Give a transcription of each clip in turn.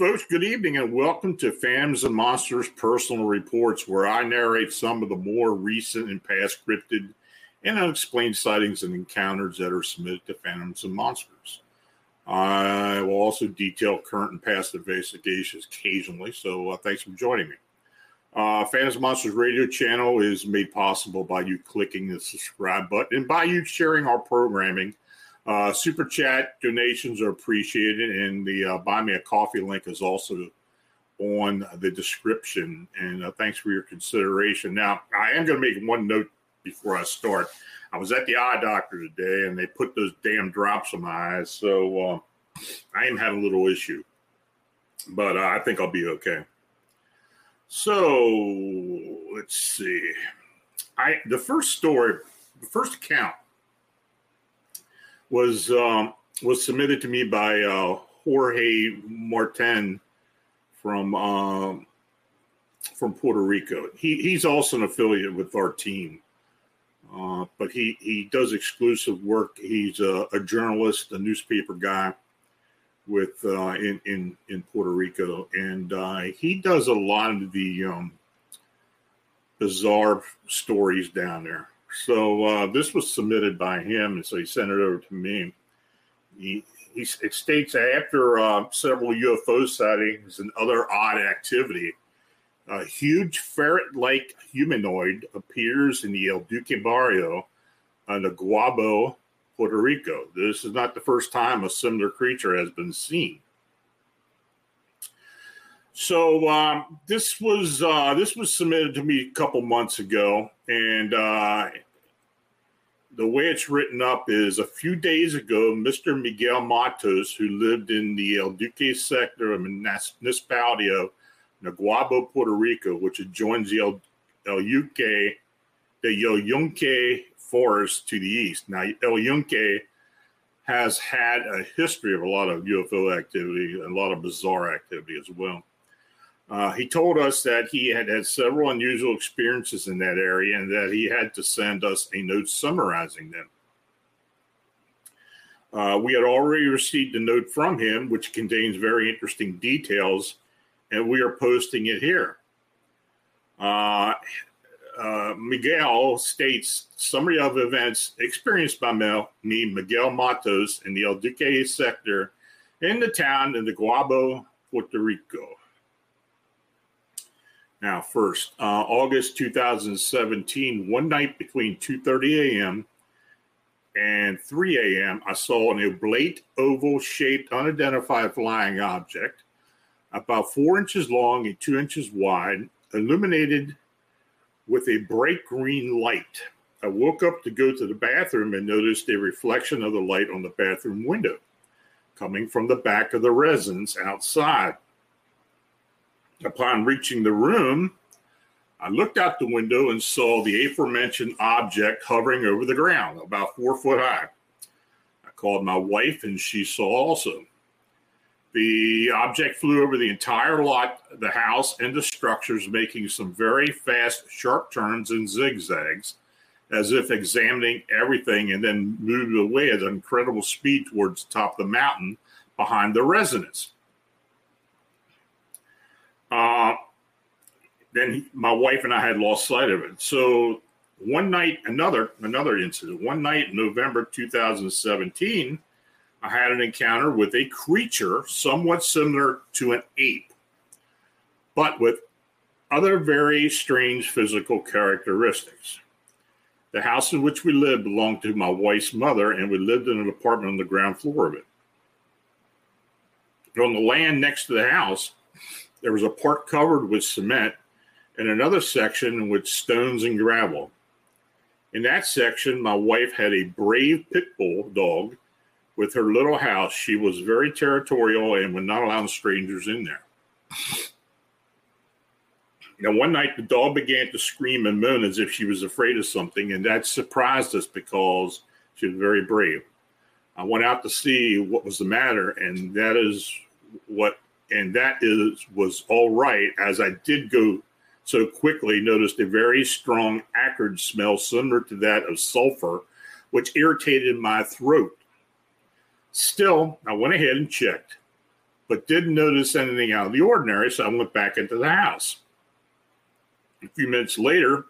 folks, good evening and welcome to Phantoms and Monsters Personal Reports, where I narrate some of the more recent and past cryptid and unexplained sightings and encounters that are submitted to Phantoms and Monsters. I will also detail current and past investigations occasionally, so thanks for joining me. Phantoms and Monsters Radio channel is made possible by you clicking the subscribe button and by you sharing our programming. Super chat donations are appreciated, and the Buy Me a Coffee link is also on the description. And thanks for your consideration. Now, I am going to make one note before I start. I was at the eye doctor today, and they put those damn drops in my eyes, so I am having a little issue. But I think I'll be okay. So, let's see. The first account was submitted to me by Jorge Martin from Puerto Rico. He's also an affiliate with our team, but he does exclusive work. He's a journalist, a newspaper guy with in Puerto Rico, and he does a lot of the bizarre stories down there. So this was submitted by him, and so he sent it over to me. It states that after several UFO sightings and other odd activity, a huge ferret-like humanoid appears in the El Duque barrio on the Naguabo, Puerto Rico. This is not the first time a similar creature has been seen. So this was submitted to me a couple months ago, and the way it's written up is, a few days ago, Mr. Miguel Matos, who lived in the El Duque sector of municipality of Naguabo, Puerto Rico, which adjoins the El Yunque forest to the east. Now, El Yunque has had a history of a lot of UFO activity, a lot of bizarre activity as well. He told us that he had had several unusual experiences in that area and that he had to send us a note summarizing them. We had already received a note from him, which contains very interesting details, and we are posting it here. Miguel states, summary of events experienced by me, Miguel Matos, in the El Duque sector in the town in the Naguabo, Puerto Rico. Now, first, August 2017, one night between 2:30 a.m. and 3 a.m., I saw an oblate, oval-shaped, unidentified flying object about 4 inches long and 2 inches wide, illuminated with a bright green light. I woke up to go to the bathroom and noticed a reflection of the light on the bathroom window coming from the back of the residence outside. Upon reaching the room, I looked out the window and saw the aforementioned object hovering over the ground, about 4 foot high. I called my wife, and she saw also. The object flew over the entire lot, the house, and the structures, making some very fast, sharp turns and zigzags, as if examining everything, and then moved away at an incredible speed towards the top of the mountain behind the residence. Then my wife and I had lost sight of it. So one night, another incident. One night in November 2017, I had an encounter with a creature somewhat similar to an ape, but with other very strange physical characteristics. The house in which we lived belonged to my wife's mother, and we lived in an apartment on the ground floor of it. On the land next to the house, there was a part covered with cement and another section with stones and gravel. In that section, my wife had a brave pit bull dog with her little house. She was very territorial and would not allow strangers in there. Now, one night, the dog began to scream and moan as if she was afraid of something, and that surprised us because she was very brave. I went out to see what was the matter, and that was all right. As I did go so quickly, noticed a very strong acrid smell similar to that of sulfur, which irritated my throat. Still, I went ahead and checked, but didn't notice anything out of the ordinary, so I went back into the house. A few minutes later,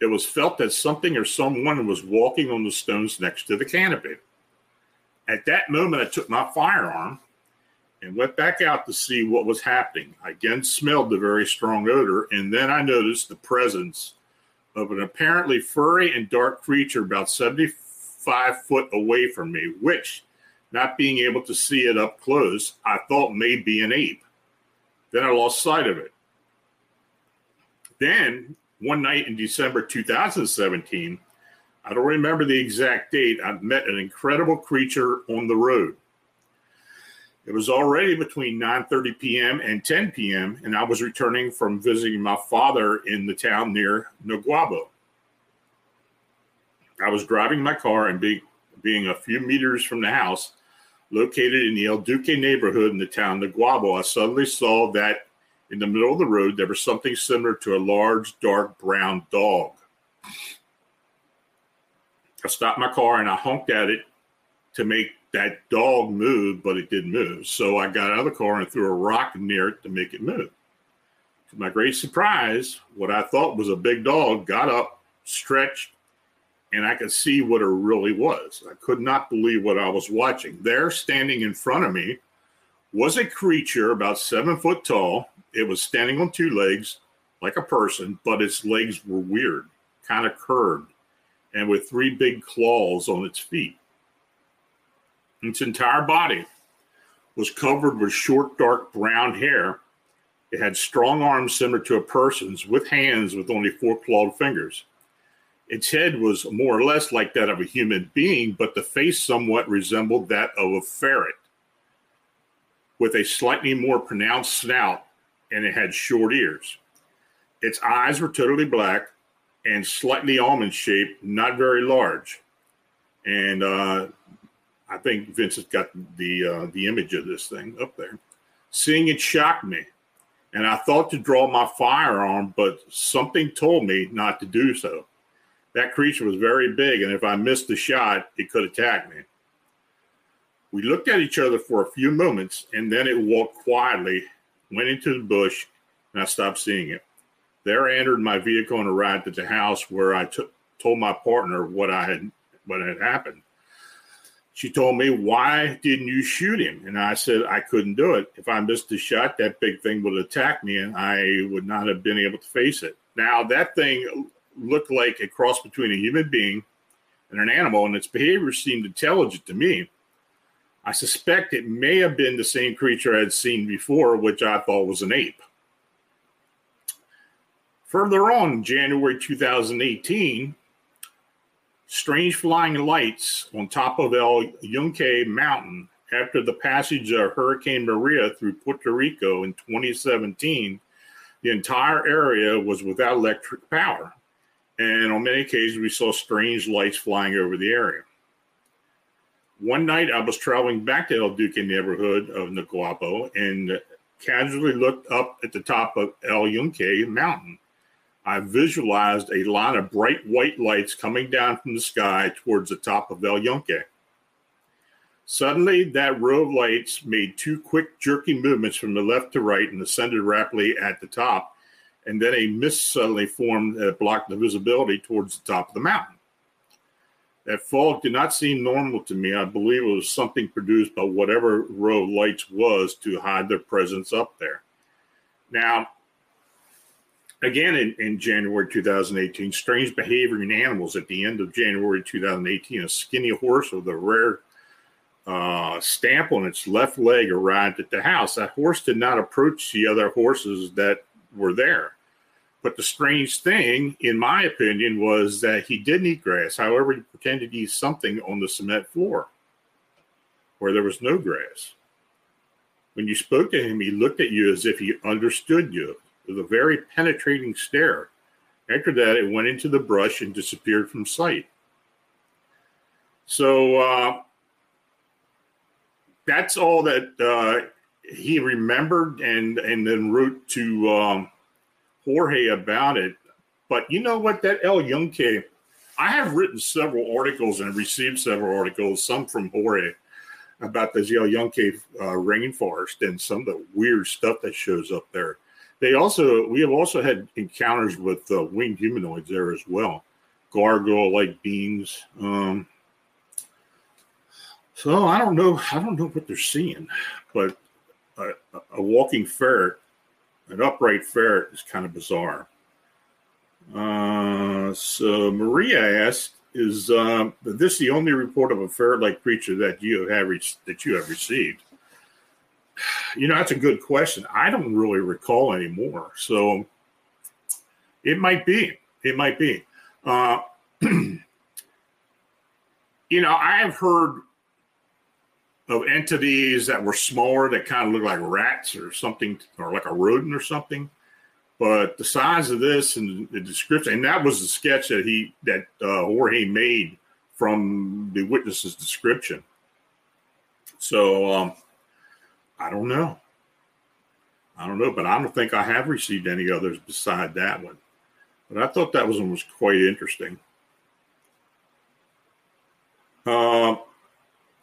it was felt that something or someone was walking on the stones next to the canopy. At that moment, I took my firearm and went back out to see what was happening. I again smelled the very strong odor, and then I noticed the presence of an apparently furry and dark creature about 75 foot away from me, which, not being able to see it up close, I thought may be an ape. Then I lost sight of it. Then, one night in December 2017, I don't remember the exact date, I met an incredible creature on the road. It was already between 9:30 p.m. and 10 p.m., and I was returning from visiting my father in the town near Naguabo. I was driving my car and being a few meters from the house, located in the El Duque neighborhood in the town Naguabo. I suddenly saw that in the middle of the road, there was something similar to a large, dark brown dog. I stopped my car and I honked at it to make that dog moved, but it didn't move. So I got out of the car and threw a rock near it to make it move. To my great surprise, what I thought was a big dog got up, stretched, and I could see what it really was. I could not believe what I was watching. There, standing in front of me, was a creature about 7 foot tall. It was standing on two legs like a person, but its legs were weird, kind of curved, and with three big claws on its feet. Its entire body was covered with short, dark brown hair. It had strong arms similar to a person's, with hands with only four clawed fingers. Its head was more or less like that of a human being, but the face somewhat resembled that of a ferret, with a slightly more pronounced snout, and it had short ears. Its eyes were totally black and slightly almond-shaped, not very large. And I think Vince has got the image of this thing up there. Seeing it shocked me, and I thought to draw my firearm, but something told me not to do so. That creature was very big, and if I missed the shot, it could attack me. We looked at each other for a few moments, and then it walked quietly, went into the bush, and I stopped seeing it. There I entered my vehicle and arrived at the house, where I told my partner what had happened. She told me, "Why didn't you shoot him?" And I said, "I couldn't do it. If I missed the shot, that big thing would attack me, and I would not have been able to face it." Now, that thing looked like a cross between a human being and an animal, and its behavior seemed intelligent to me. I suspect it may have been the same creature I had seen before, which I thought was an ape. Further on, January 2018, strange flying lights on top of El Yunque Mountain after the passage of Hurricane Maria through Puerto Rico in 2017. The entire area was without electric power, and on many occasions, we saw strange lights flying over the area. One night, I was traveling back to El Duque neighborhood of Naguabo and casually looked up at the top of El Yunque Mountain. I visualized a line of bright white lights coming down from the sky towards the top of El Yunque. Suddenly, that row of lights made two quick, jerky movements from the left to right and ascended rapidly at the top, and then a mist suddenly formed that blocked the visibility towards the top of the mountain. That fog did not seem normal to me. I believe it was something produced by whatever row of lights was to hide their presence up there. Now, again, in January 2018, strange behavior in animals. At the end of January 2018, a skinny horse with a rare stamp on its left leg arrived at the house. That horse did not approach the other horses that were there. But the strange thing, in my opinion, was that he didn't eat grass. However, he pretended to eat something on the cement floor where there was no grass. When you spoke to him, he looked at you as if he understood you with a very penetrating stare. After that, it went into the brush and disappeared from sight. So that's all that he remembered and then wrote to Jorge about it. But you know what, that El Yunque, I have written several articles and received several articles, some from Jorge, about the El Yunque rainforest and some of the weird stuff that shows up there. They also, we have also had encounters with winged humanoids there as well, gargoyle-like beings. So I don't know what they're seeing, but a walking ferret, an upright ferret, is kind of bizarre. So Maria asked, "Is this the only report of a ferret-like creature that you have received?" You know, that's a good question. I don't really recall anymore. So it might be. It might be. You know, I have heard of entities that were smaller that kind of looked like rats or something, or like a rodent or something. But the size of this and the description, and that was the sketch that Jorge made from the witness's description. So I don't know. I don't know, but I don't think I have received any others beside that one. But I thought that one was quite interesting.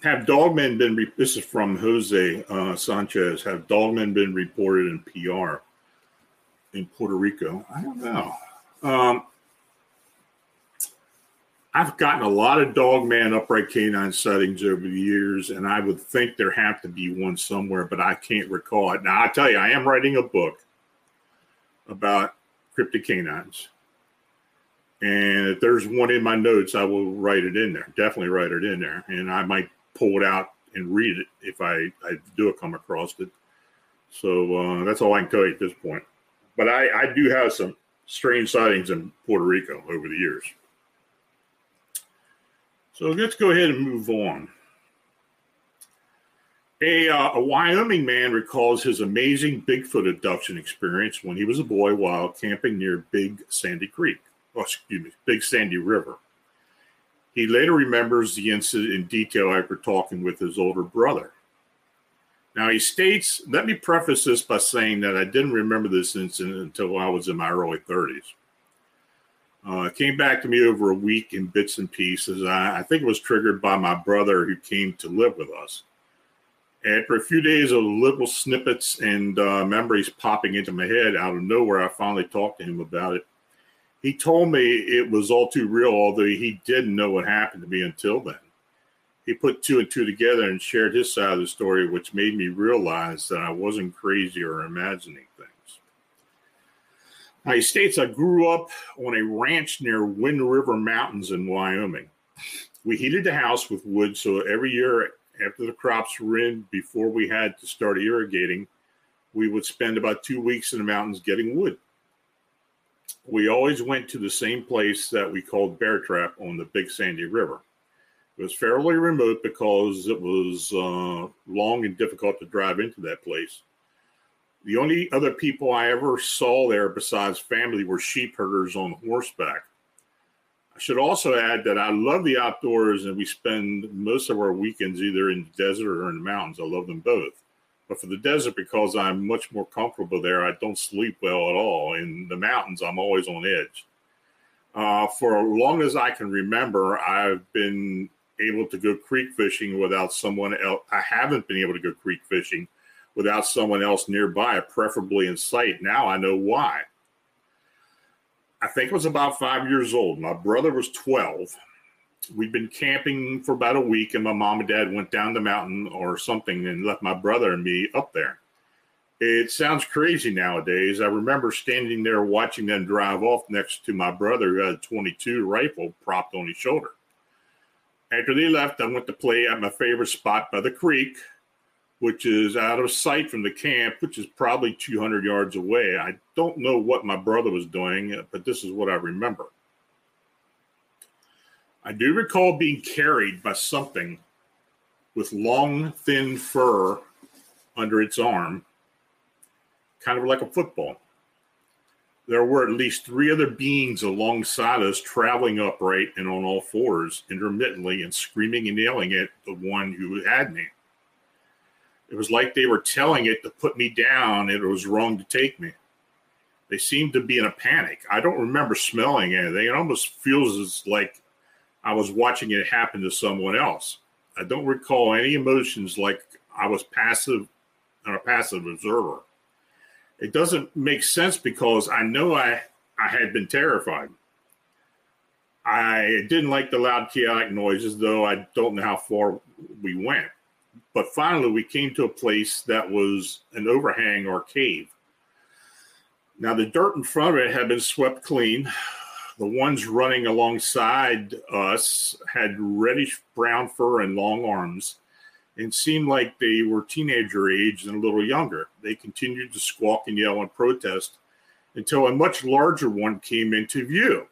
Have dogmen been, this is from Jose Sanchez, have dogmen been reported in PR in Puerto Rico? I don't know. I've gotten a lot of dogman upright canine sightings over the years, and I would think there have to be one somewhere, but I can't recall it. Now, I tell you, I am writing a book about cryptid canines. And if there's one in my notes, I will write it in there. Definitely write it in there. And I might pull it out and read it if I do come across it. So that's all I can tell you at this point. But I do have some strange sightings in Puerto Rico over the years. So let's go ahead and move on. A Wyoming man recalls his amazing Bigfoot abduction experience when he was a boy while camping near Big Sandy River. He later remembers the incident in detail after talking with his older brother. Now he states, let me preface this by saying that I didn't remember this incident until I was in my early 30s. It came back to me over a week in bits and pieces. I think it was triggered by my brother who came to live with us. After a few days of little snippets and memories popping into my head out of nowhere, I finally talked to him about it. He told me it was all too real, although he didn't know what happened to me until then. He put two and two together and shared his side of the story, which made me realize that I wasn't crazy or imagining things. Now, he states, I grew up on a ranch near Wind River Mountains in Wyoming. We heated the house with wood, so every year after the crops were in, before we had to start irrigating, we would spend about 2 weeks in the mountains getting wood. We always went to the same place that we called Bear Trap on the Big Sandy River. It was fairly remote because it was long and difficult to drive into that place. The only other people I ever saw there besides family were sheep herders on horseback. I should also add that I love the outdoors and we spend most of our weekends either in the desert or in the mountains. I love them both. But for the desert, because I'm much more comfortable there, I don't sleep well at all. In the mountains, I'm always on edge. For as long as I can remember, I've been able to go creek fishing without someone else. I haven't been able to go creek fishing without someone else nearby, preferably in sight. Now I know why. I think I was about 5 years old. My brother was 12. We'd been camping for about a week, and my mom and dad went down the mountain or something and left my brother and me up there. It sounds crazy nowadays. I remember standing there watching them drive off next to my brother who had a .22 rifle propped on his shoulder. After they left, I went to play at my favorite spot by the creek, which is out of sight from the camp, which is probably 200 yards away. I don't know what my brother was doing, but this is what I remember. I do recall being carried by something with long, thin fur under its arm, kind of like a football. There were at least three other beings alongside us, traveling upright and on all fours intermittently and screaming and yelling at the one who had me. It was like they were telling it to put me down and it was wrong to take me. They seemed to be in a panic. I don't remember smelling anything. It almost feels like I was watching it happen to someone else. I don't recall any emotions like I was passive and a passive observer. It doesn't make sense because I know I had been terrified. I didn't like the loud, chaotic noises, though I don't know how far we went. But finally, we came to a place that was an overhang or cave. Now, the dirt in front of it had been swept clean. The ones running alongside us had reddish brown fur and long arms and seemed like they were teenager age and a little younger. They continued to squawk and yell and protest until a much larger one came into view.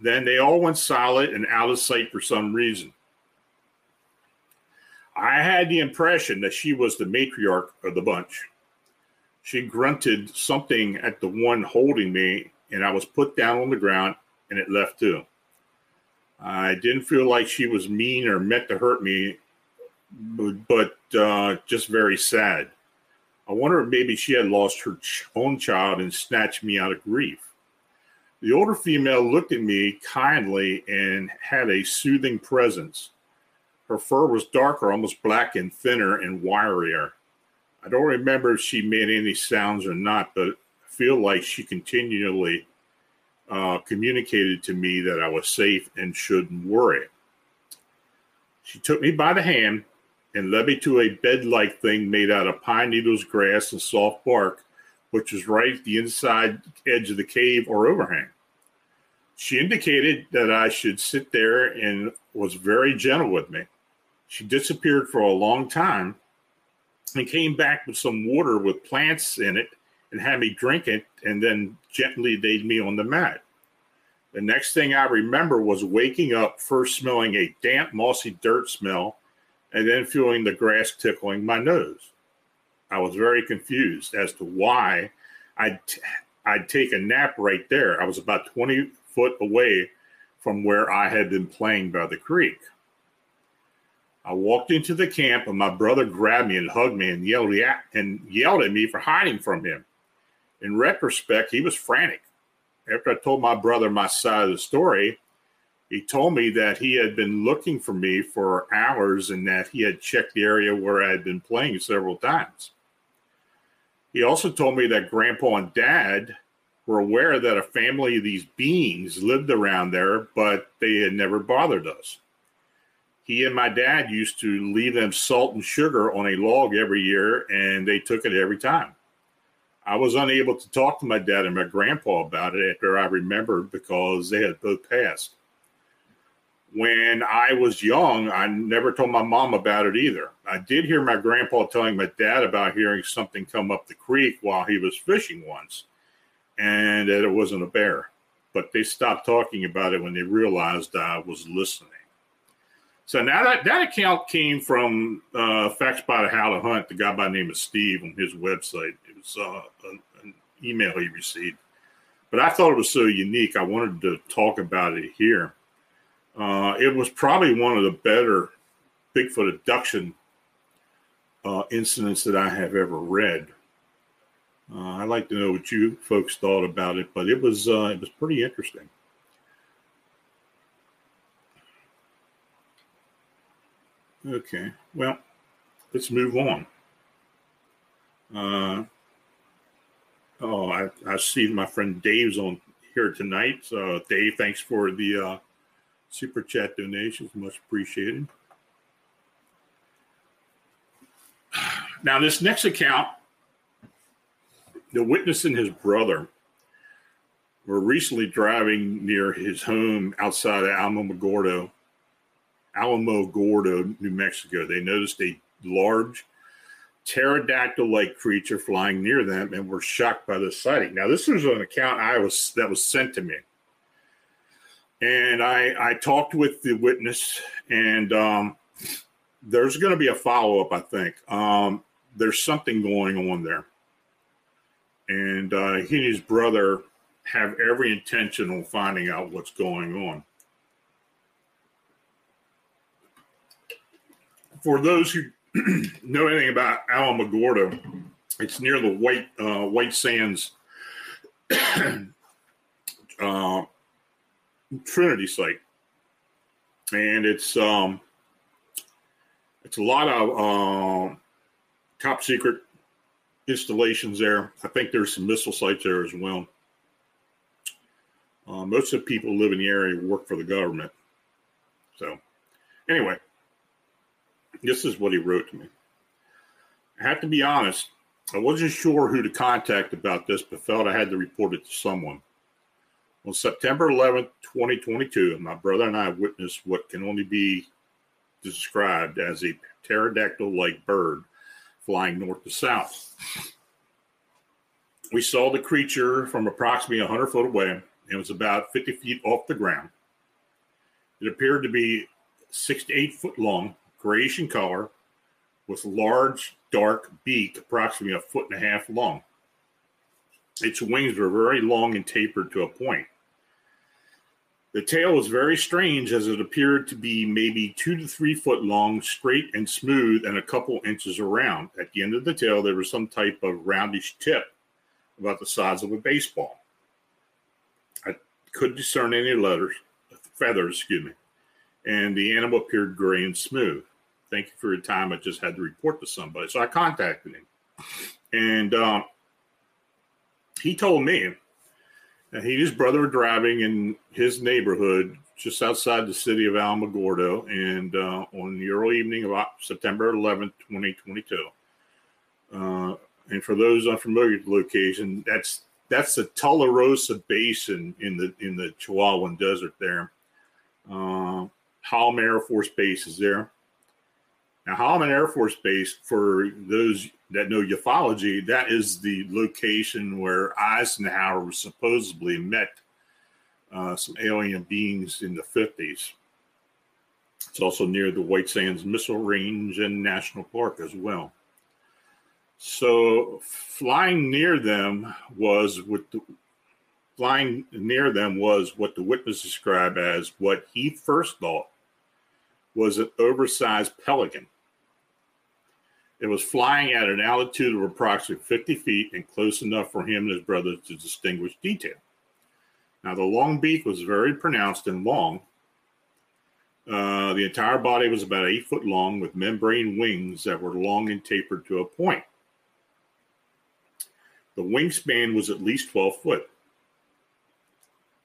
Then they all went silent and out of sight for some reason. I had the impression that she was the matriarch of the bunch. She grunted something at the one holding me, and I was put down on the ground, and it left too. I didn't feel like she was mean or meant to hurt me, but just very sad. I wonder if maybe she had lost her own child and snatched me out of grief. The older female looked at me kindly and had a soothing presence. Her fur was darker, almost black and thinner and wirier. I don't remember if she made any sounds or not, but I feel like she continually communicated to me that I was safe and shouldn't worry. She took me by the hand and led me to a bed-like thing made out of pine needles, grass, and soft bark, which was right at the inside edge of the cave or overhang. She indicated that I should sit there and was very gentle with me. She disappeared for a long time and came back with some water with plants in it and had me drink it and then gently laid me on the mat. The next thing I remember was waking up, first smelling a damp, mossy dirt smell and then feeling the grass tickling my nose. I was very confused as to why I'd take a nap right there. I was about 20 foot away from where I had been playing by the creek. I walked into the camp, and my brother grabbed me and hugged me and yelled at me for hiding from him. In retrospect, he was frantic. After I told my brother my side of the story, he told me that he had been looking for me for hours and that he had checked the area where I had been playing several times. He also told me that Grandpa and Dad were aware that a family of these beings lived around there, but they had never bothered us. He and my dad used to leave them salt and sugar on a log every year, and they took it every time. I was unable to talk to my dad and my grandpa about it after I remembered because they had both passed. When I was young, I never told my mom about it either. I did hear my grandpa telling my dad about hearing something come up the creek while he was fishing once, and that it wasn't a bear. But they stopped talking about it when they realized I was listening. So now that account came from Facts by How to Hunt, the guy by the name of Steve on his website. It was an email he received. But I thought it was so unique, I wanted to talk about it here. It was probably one of the better Bigfoot abduction incidents that I have ever read. I'd like to know what you folks thought about it, but it was pretty interesting. Okay, well, let's move on. I see my friend Dave's on here tonight. So Dave, thanks for the Super Chat donations, much appreciated. Now, this next account, the witness and his brother were recently driving near his home outside of Alamogordo, New Mexico. They noticed a large pterodactyl-like creature flying near them and were shocked by the sighting. Now, this was an account that was sent to me. And I talked with the witness, and there's going to be a follow-up, I think. There's something going on there. And he and his brother have every intention on finding out what's going on. For those who know anything about Alamogordo, it's near the White Sands Trinity site, and it's It's a lot of top secret installations there. I think there's some missile sites there as well. Most of the people who live in the area work for the government. So anyway, this is what he wrote to me. I have to be honest. I wasn't sure who to contact about this, but felt I had to report it to someone. On September 11th, 2022, my brother and I witnessed what can only be described as a pterodactyl-like bird flying north to south. We saw the creature from approximately 100 foot away, and it was about 50 feet off the ground. It appeared to be 6 to 8 foot long, grayish in color, with large, dark beak approximately 1.5 feet long. Its wings were very long and tapered to a point. The tail was very strange, as it appeared to be maybe 2 to 3 foot long, straight and smooth, and a couple inches around. At the end of the tail, there was some type of roundish tip about the size of a baseball. I couldn't discern any feathers, and the animal appeared gray and smooth. Thank you for your time. I just had to report to somebody. So I contacted him. And he told me that he and his brother were driving in his neighborhood just outside the city of Alamogordo. And on the early evening of September 11th, 2022. And for those unfamiliar with the location, that's the Tularosa Basin in the Chihuahuan Desert there. Holloman Air Force Base is there. Now, Holloman Air Force Base, for those that know ufology, that is the location where Eisenhower supposedly met some alien beings in the 50s. It's also near the White Sands Missile Range and National Park as well. So flying near them was what the witness described as what he first thought was an oversized pelican. It was flying at an altitude of approximately 50 feet and close enough for him and his brother to distinguish detail. Now, the long beak was very pronounced and long. The entire body was about 8 foot long, with membrane wings that were long and tapered to a point. The wingspan was at least 12 foot.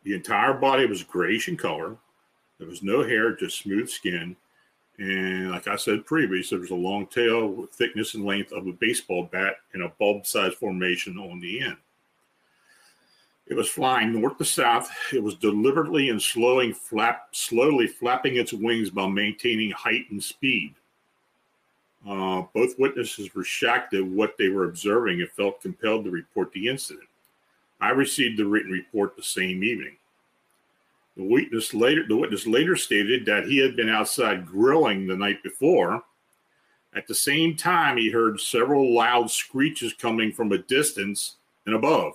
The entire body was grayish in color. There was no hair, just smooth skin. And like I said previously, there was a long tail with thickness and length of a baseball bat in a bulb-sized formation on the end. It was flying north to south. It was deliberately and slowly flapping its wings by maintaining height and speed. Both witnesses were shocked at what they were observing and felt compelled to report the incident. I received the written report the same evening. The witness later stated that he had been outside grilling the night before. At the same time, he heard several loud screeches coming from a distance and above,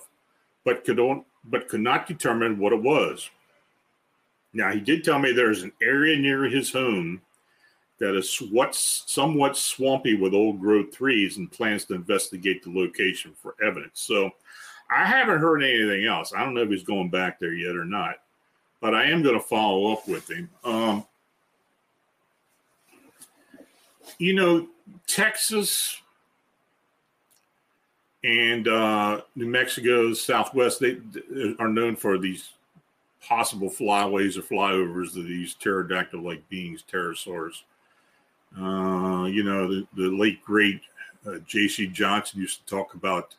but could not determine what it was. Now, he did tell me there's an area near his home that is somewhat swampy with old-growth trees, and plans to investigate the location for evidence. So I haven't heard anything else. I don't know if he's going back there yet or not. But I am going to follow up with him. Texas and New Mexico's Southwest, they are known for these possible flyways or flyovers of these pterodactyl-like beings, pterosaurs. The late, great J.C. Johnson used to talk about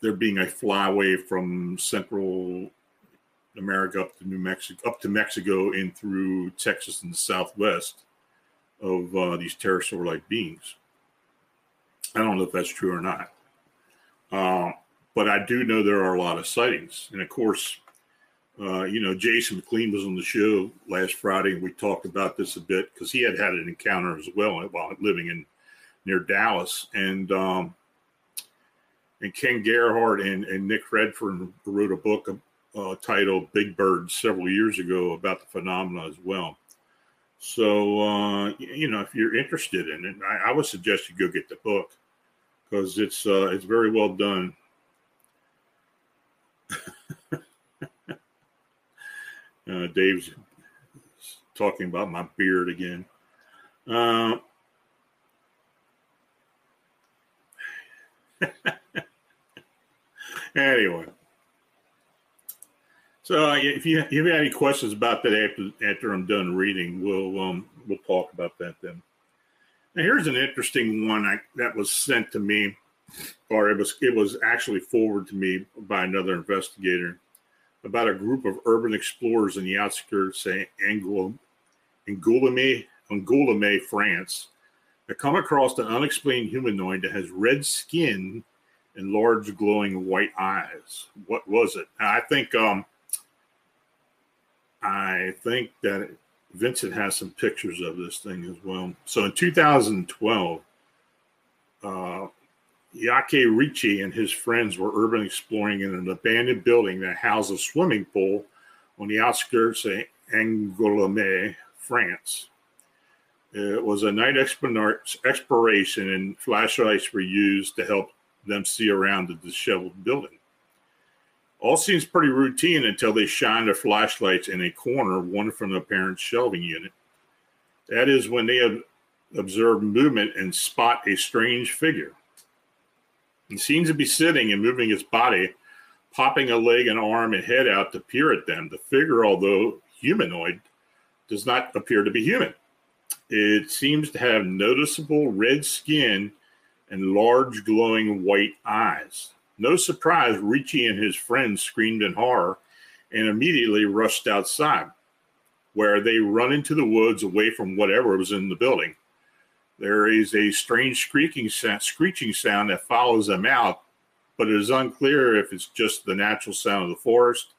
there being a flyway from central America up to Mexico and through Texas and the Southwest of these pterosaur-like beings. I don't know if that's true or not. But I do know there are a lot of sightings. And of course, Jason McLean was on the show last Friday, and we talked about this a bit because he had an encounter as well while living near Dallas. And Ken Gerhard and Nick Redford wrote a book titled Big Bird several years ago about the phenomena as well. So, if you're interested in it, I would suggest you go get the book because it's very well done. Dave's talking about my beard again. Anyway. So if you have any questions about that after I'm done reading, we'll talk about that then. Now here's an interesting one that was sent to me, or it was actually forwarded to me by another investigator about a group of urban explorers in the outskirts of Angoulême, France, that come across an unexplained humanoid that has red skin and large glowing white eyes. What was it? I think that Vincent has some pictures of this thing as well. So in 2012, Yake Ritchie and his friends were urban exploring in an abandoned building that housed a swimming pool on the outskirts of Angoulême, France. It was a night exploration, and flashlights were used to help them see around the disheveled building. All seems pretty routine until they shine their flashlights in a corner, one from the apparent shelving unit. That is when they observe movement and spot a strange figure. It seems to be sitting and moving its body, popping a leg and arm and head out to peer at them. The figure, although humanoid, does not appear to be human. It seems to have noticeable red skin and large glowing white eyes. No surprise, Richie and his friends screamed in horror and immediately rushed outside, where they run into the woods away from whatever was in the building. There is a strange screeching sound that follows them out, but it is unclear if it's just the natural sound of the forest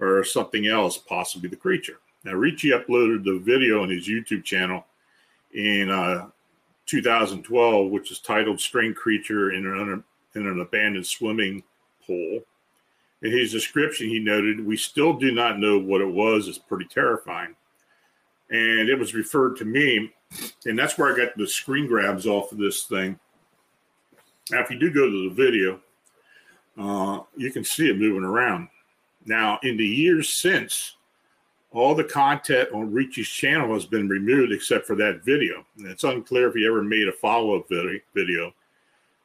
or something else, possibly the creature. Now, Richie uploaded the video on his YouTube channel in 2012, which is titled Strange Creature in an abandoned swimming pool. In his description, he noted, "We still do not know what it was. It's pretty terrifying." And it was referred to me, and that's where I got the screen grabs off of this thing. Now, if you do go to the video, you can see it moving around. Now, in the years since, all the content on Richie's channel has been removed except for that video. And it's unclear if he ever made a follow-up video.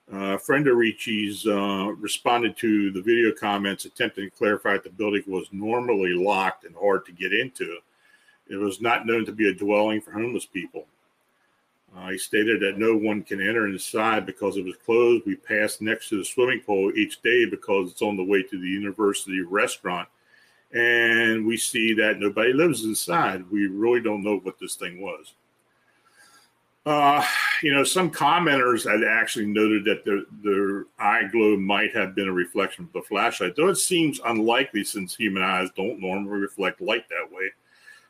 A friend of Richie's responded to the video comments, attempting to clarify that the building was normally locked and hard to get into. It was not known to be a dwelling for homeless people. He stated that no one can enter inside because it was closed. We passed next to the swimming pool each day because it's on the way to the university restaurant, and we see that nobody lives inside. We really don't know what this thing was. Some commenters had actually noted that their eye glow might have been a reflection of the flashlight, though it seems unlikely since human eyes don't normally reflect light that way.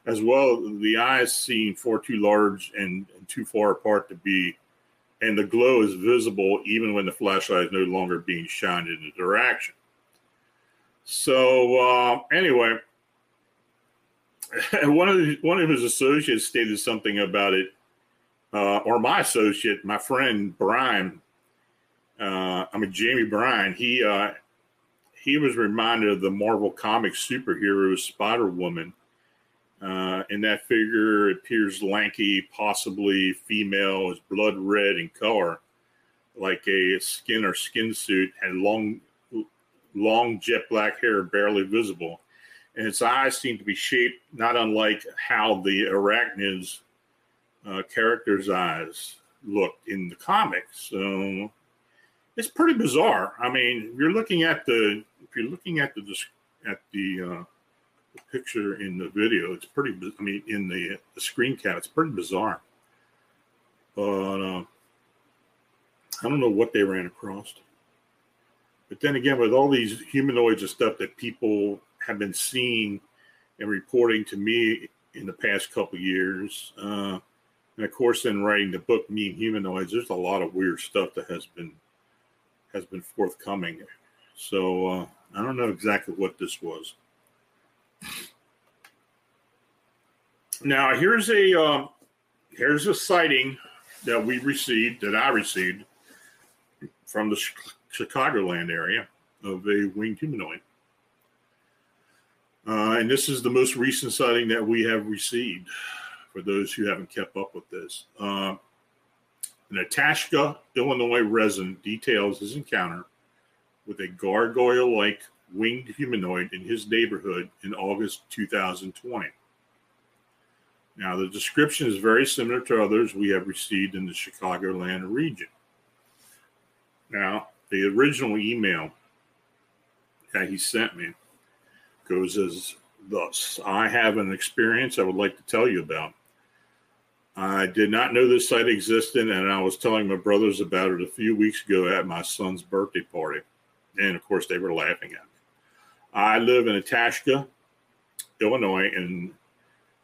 As well, the eyes seem far too large and too far apart to be, and the glow is visible even when the flashlight is no longer being shined into their action. So anyway, one of his associates stated something about it. Or my associate, my friend Jamie Bryan, he was reminded of the Marvel Comics superhero Spider-Woman, and that figure appears lanky, possibly female, is blood red in color, like a skin suit, and long jet black hair, barely visible, and its eyes seem to be shaped not unlike how the arachnids. Character's eyes looked in the comics, so it's pretty bizarre. I mean, if you're looking at the picture in the video, it's pretty. I mean, in the screen cap, it's pretty bizarre. But I don't know what they ran across. But then again, with all these humanoids and stuff that people have been seeing and reporting to me in the past couple years. And of course, in writing the book Mean Humanoids, there's a lot of weird stuff that has been forthcoming. So I don't know exactly what this was. Now, here's a sighting that I received from the Chicagoland area of a winged humanoid, and this is the most recent sighting that we have received. For those who haven't kept up with this, An Atascosa, Illinois resident details his encounter with a gargoyle-like winged humanoid in his neighborhood in August 2020. Now, the description is very similar to others we have received in the Chicagoland region. Now, the original email that he sent me goes as thus: I have an experience I would like to tell you about. I did not know this site existed, and I was telling my brothers about it a few weeks ago at my son's birthday party. And, of course, they were laughing at me. I live in Atascosa, Illinois, and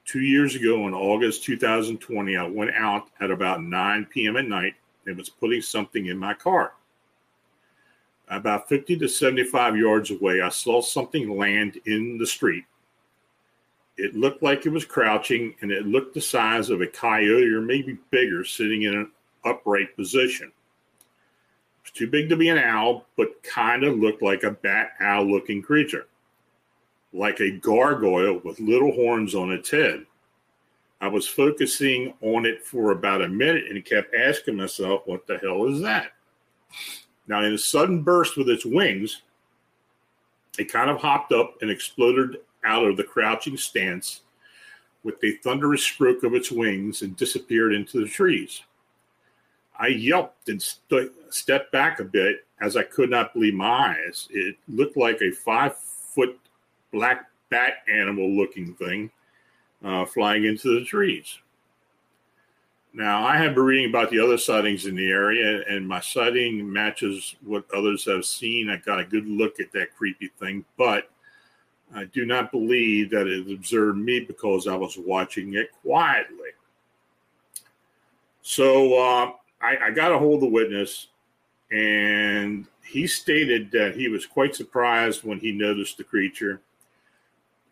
2 years ago in August 2020, I went out at about 9 p.m. at night and was putting something in my car. About 50 to 75 yards away, I saw something land in the street. It looked like it was crouching, and it looked the size of a coyote or maybe bigger, sitting in an upright position. It was too big to be an owl, but kind of looked like a bat owl-looking creature, like a gargoyle with little horns on its head. I was focusing on it for about a minute and kept asking myself, what the hell is that? Now, in a sudden burst with its wings, it kind of hopped up and exploded out of the crouching stance with a thunderous stroke of its wings and disappeared into the trees. I yelped and stepped back a bit as I could not believe my eyes. It looked like a 5-foot black bat animal looking thing flying into the trees. Now, I have been reading about the other sightings in the area, and my sighting matches what others have seen. I got a good look at that creepy thing, but I do not believe that it observed me because I was watching it quietly. So I got a hold of the witness, and he stated that he was quite surprised when he noticed the creature.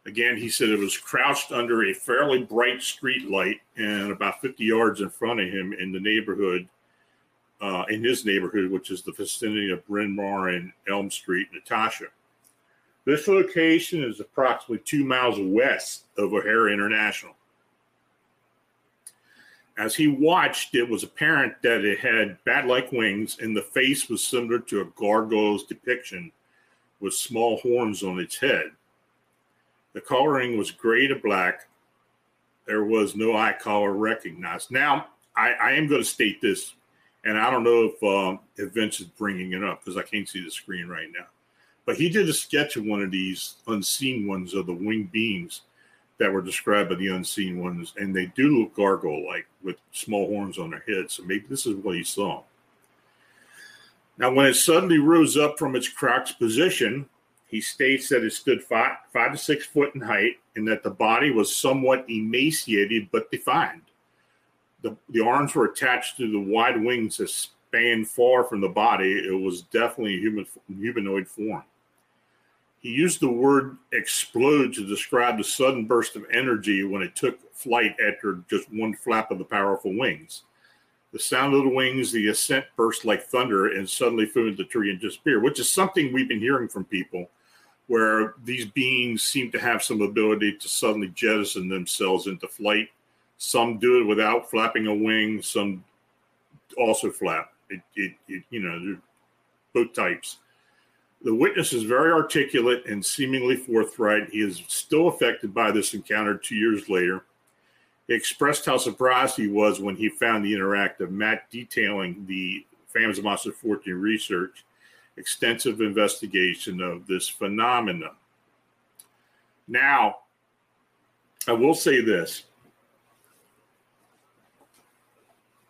Again, he said it was crouched under a fairly bright street light and about 50 yards in front of him in the neighborhood, in his neighborhood, which is the vicinity of Bryn Mawr and Elm Street, Natasha. This location is approximately 2 miles west of O'Hare International. As he watched, it was apparent that it had bat-like wings, and the face was similar to a gargoyle's depiction with small horns on its head. The coloring was gray to black. There was no eye color recognized. Now, I am going to state this, and I don't know if Vince is bringing it up because I can't see the screen right now. But he did a sketch of one of these unseen ones of the winged beings that were described by the unseen ones, and they do look gargoyle-like with small horns on their heads. So maybe this is what he saw. Now, when it suddenly rose up from its crouched position, he states that it stood five to 6 foot in height and that the body was somewhat emaciated but defined. The arms were attached to the wide wings that spanned far from the body. It was definitely a humanoid form. He used the word explode to describe the sudden burst of energy when it took flight after just one flap of the powerful wings. The sound of the wings, the ascent burst like thunder and suddenly flew into the tree and disappeared, which is something we've been hearing from people, where these beings seem to have some ability to suddenly jettison themselves into flight. Some do it without flapping a wing, some also flap. Both types. The witness is very articulate and seemingly forthright. He is still affected by this encounter 2 years later. He expressed how surprised he was when he found the interactive map detailing the Phantoms and Monsters 14 research, extensive investigation of this phenomenon. Now, I will say this.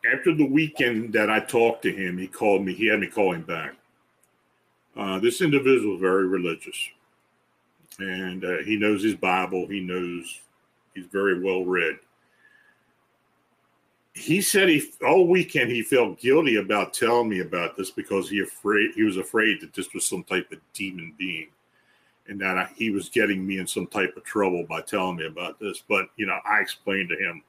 After the weekend that I talked to him, he called me. He had me call him back. This individual is very religious, and he knows his Bible. He knows he's very well read. He said all weekend he felt guilty about telling me about this because he was afraid that this was some type of demon being, and that he was getting me in some type of trouble by telling me about this. But I explained to him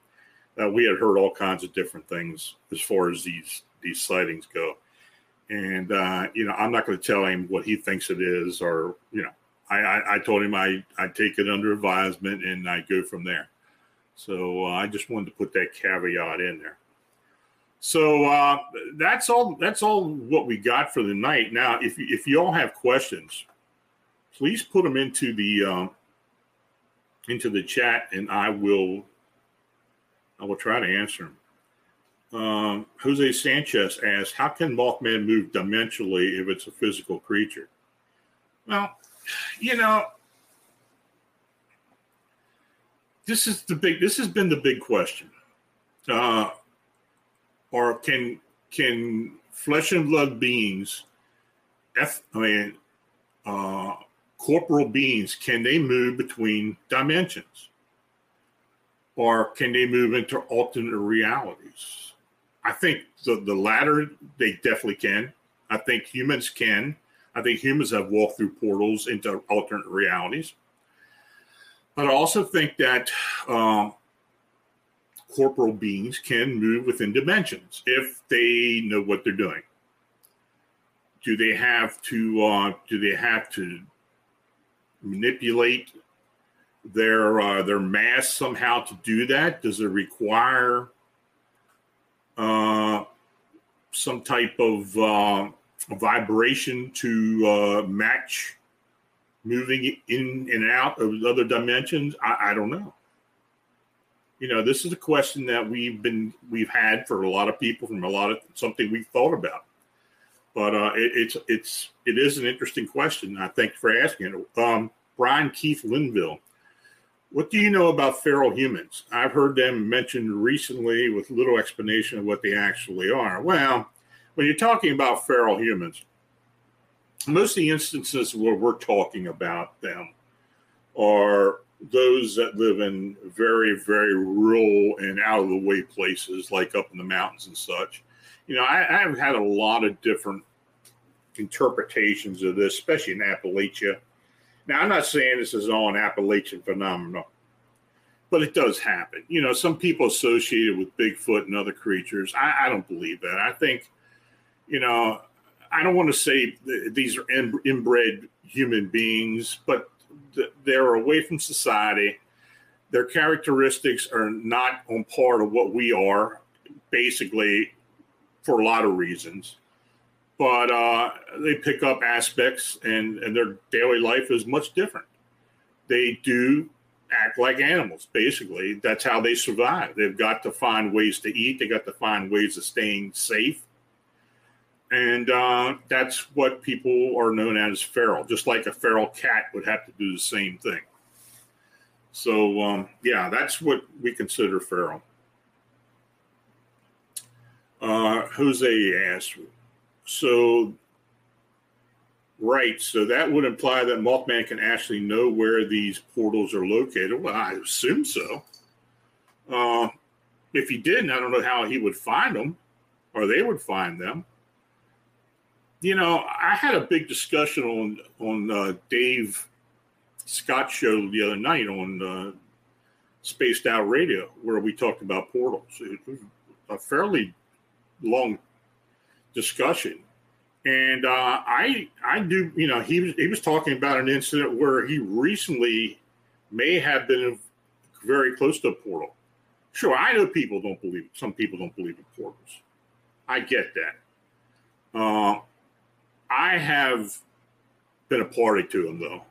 that we had heard all kinds of different things as far as these sightings go. And, I'm not going to tell him what he thinks it is, or, I told him I take it under advisement and I go from there. So I just wanted to put that caveat in there. So that's all. That's all what we got for the night. Now, if you all have questions, please put them into the chat, and I will try to answer them. Jose Sanchez asks, "How can Mothman move dimensionally if it's a physical creature?" Well, you know, this is the big. This has been the big question. Or can flesh and blood beings, corporal beings, can they move between dimensions? Or can they move into alternate realities? I think the latter, they definitely can. I think humans can. I think humans have walked through portals into alternate realities. But I also think that corporal beings can move within dimensions if they know what they're doing. Do they have to? Manipulate their mass somehow to do that? Does it require some type of vibration to match moving in and out of other dimensions? I don't know. You know, this is a question that we've had for a lot of people, something we've thought about. But it is an interesting question. I thank you for asking it. Brian Keith Linville, what do you know about feral humans? I've heard them mentioned recently with little explanation of what they actually are. Well, when you're talking about feral humans, most of the instances where we're talking about them are those that live in very, very rural and out-of-the-way places, like up in the mountains and such. You know, I've had a lot of different interpretations of this, especially in Appalachia. Now, I'm not saying this is all an Appalachian phenomenon, but it does happen. You know, some people associate it with Bigfoot and other creatures. I don't believe that. I think, you know, I don't want to say these are inbred human beings, but they're away from society. Their characteristics are not on par to what we are, basically, for a lot of reasons. But they pick up aspects, and their daily life is much different. They do act like animals, basically. That's how they survive. They've got to find ways to eat. They got to find ways of staying safe. And that's what people are known as feral, just like a feral cat would have to do the same thing. So, yeah, that's what we consider feral. Jose asks, so that would imply that Mothman can actually know where these portals are located. Well, I assume so. If he didn't, I don't know how he would find them or they would find them. You know, I had a big discussion on Dave Scott's show the other night on Spaced Out Radio, where we talked about portals. It was a fairly long discussion, and I do, you know, he was talking about an incident where he recently may have been very close to a portal. Sure, I know people don't believe it. Some people don't believe in portals. I get that. I have been a party to them, though,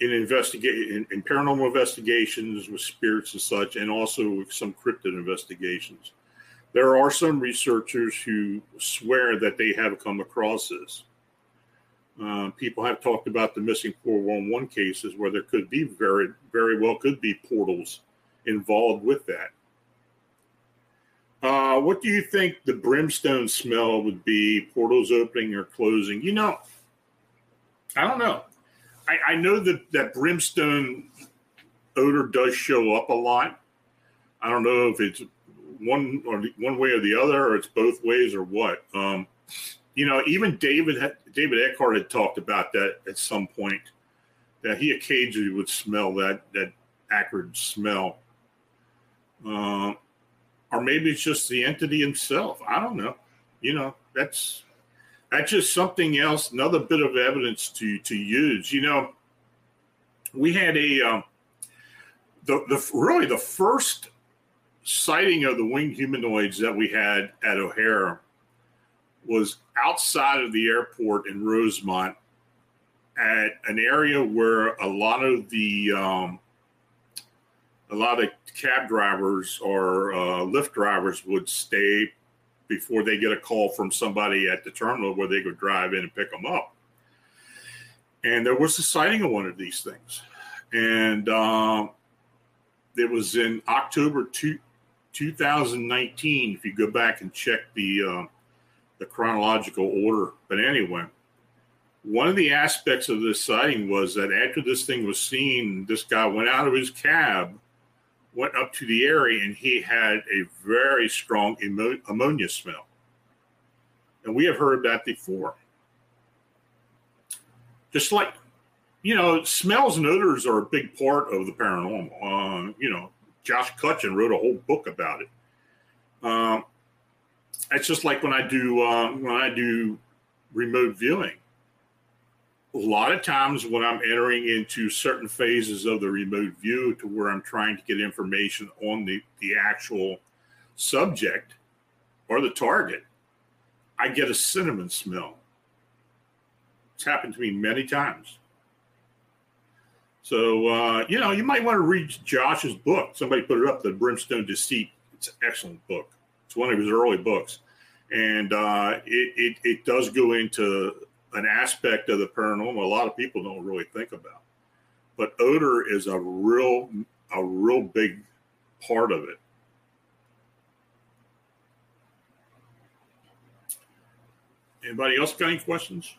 in paranormal investigations with spirits and such, and also with some cryptid investigations. There are some researchers who swear that they have come across this. People have talked about the missing 411 cases, where there could be very, very well could be portals involved with that. What do you think the brimstone smell would be? Portals opening or closing? You know, I don't know. I know that brimstone odor does show up a lot. I don't know if it's one way or the other, or it's both ways, or what. You know, even David Eckhart had talked about that at some point, that he occasionally would smell that acrid smell. Or maybe it's just the entity himself. I don't know. You know, that's just something else, another bit of evidence to use. You know, we had the first sighting of the winged humanoids that we had at O'Hare was outside of the airport in Rosemont at an area where a lot of cab drivers or Lyft drivers would stay before they get a call from somebody at the terminal where they could drive in and pick them up. And there was the sighting of one of these things. And it was in October 2019, if you go back and check the chronological order. But anyway, one of the aspects of this sighting was that after this thing was seen, this guy went out of his cab, went up to the area, and he had a very strong ammonia smell. And we have heard that before. Just like, you know, smells and odors are a big part of the paranormal. Josh Cutchin wrote a whole book about it. It's just like when I do remote viewing. A lot of times when I'm entering into certain phases of the remote view to where I'm trying to get information on the actual subject or the target, I get a cinnamon smell. It's happened to me many times. So, you might want to read Josh's book. Somebody put it up, The Brimstone Deceit. It's an excellent book. It's one of his early books. And it does go into an aspect of the paranormal a lot of people don't really think about. But odor is a real big part of it. Anybody else got any questions?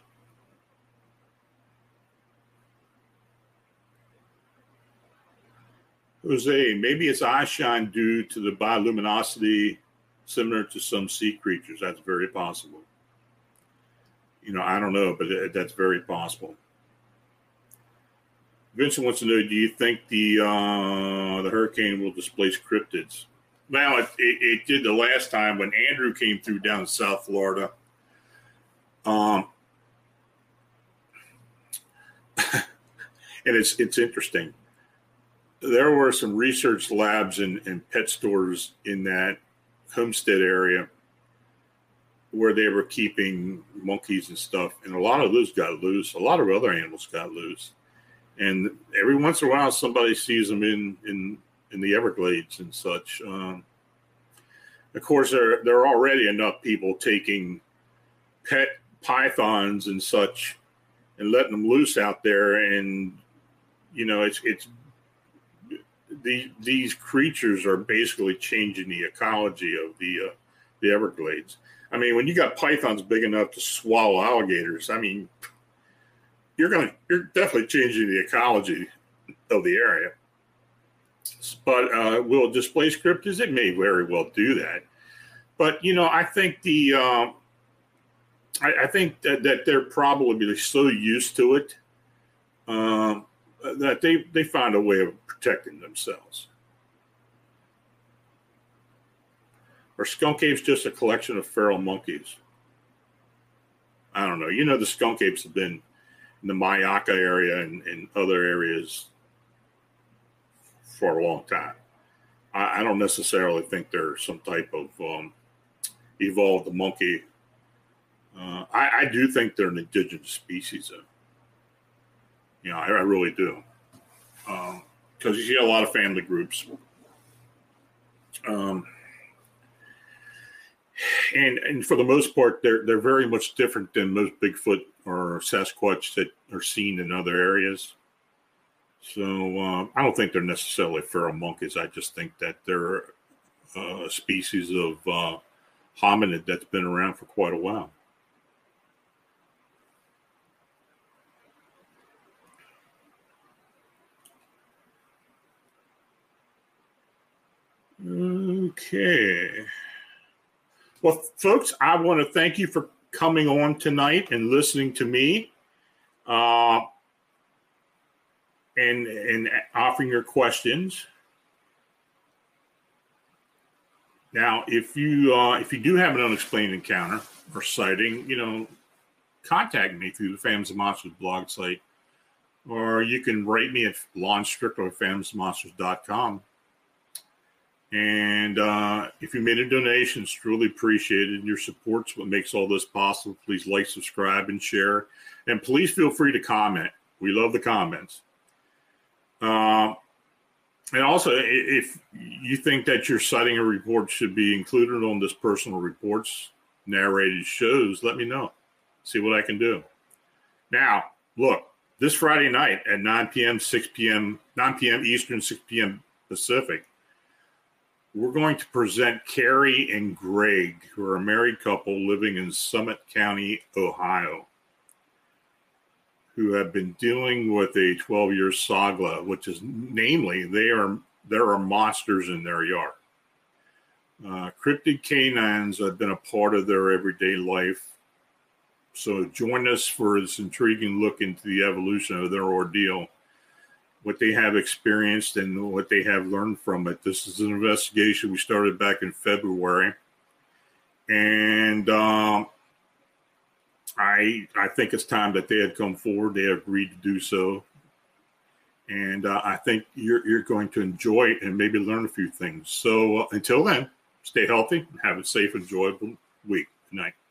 Jose, maybe its eye shine due to the bioluminosity similar to some sea creatures. That's very possible. I don't know, but that's very possible. Vincent wants to know, do you think the hurricane will displace cryptids? Now, it did the last time when Andrew came through down in South Florida. And it's interesting. There were some research labs and pet stores in that homestead area where they were keeping monkeys and stuff. And a lot of those got loose. A lot of other animals got loose. And every once in a while, somebody sees them in the Everglades and such. Of course, there are already enough people taking pet pythons and such and letting them loose out there. And, it's these creatures are basically changing the ecology of the Everglades. I mean, when you got pythons big enough to swallow alligators, I mean, you're definitely changing the ecology of the area. But will it displace cryptids? It may very well do that. But I think I think that they're probably so used to it that they find a way of protecting themselves. Are skunk apes just a collection of feral monkeys? I don't know. The skunk apes have been in the Mayaca area and other areas for a long time. I don't necessarily think they're some type of evolved monkey. I do think they're an indigenous species, though. I really do. Because you see a lot of family groups. And for the most part, they're very much different than most Bigfoot or Sasquatch that are seen in other areas. So I don't think they're necessarily feral monkeys. I just think that they're a species of hominid that's been around for quite a while. Okay. Well, folks, I want to thank you for coming on tonight and listening to me and offering your questions. Now, if you do have an unexplained encounter or sighting, contact me through the Phantoms and Monsters blog site, or you can write me at lawnstrickler@phantomsandmonsters.com. And if you made a donation, it's truly appreciated, and your support's what makes all this possible. Please like, subscribe, and share. And please feel free to comment. We love the comments. And also, if you think that your sighting or report should be included on this personal reports, narrated shows, let me know. See what I can do. Now, look, this Friday night at 9 p.m., 6 p.m., 9 p.m. Eastern, 6 p.m. Pacific, we're going to present Carrie and Greg, who are a married couple living in Summit County, Ohio, who have been dealing with a 12-year saga, which is namely there are monsters in their yard. Cryptid canines have been a part of their everyday life. So join us for this intriguing look into the evolution of their ordeal, what they have experienced and what they have learned from it. This is an investigation we started back in February. And I think it's time that they had come forward. They agreed to do so. And I think you're going to enjoy it and maybe learn a few things. So until then, stay healthy and have a safe, enjoyable week. Good night.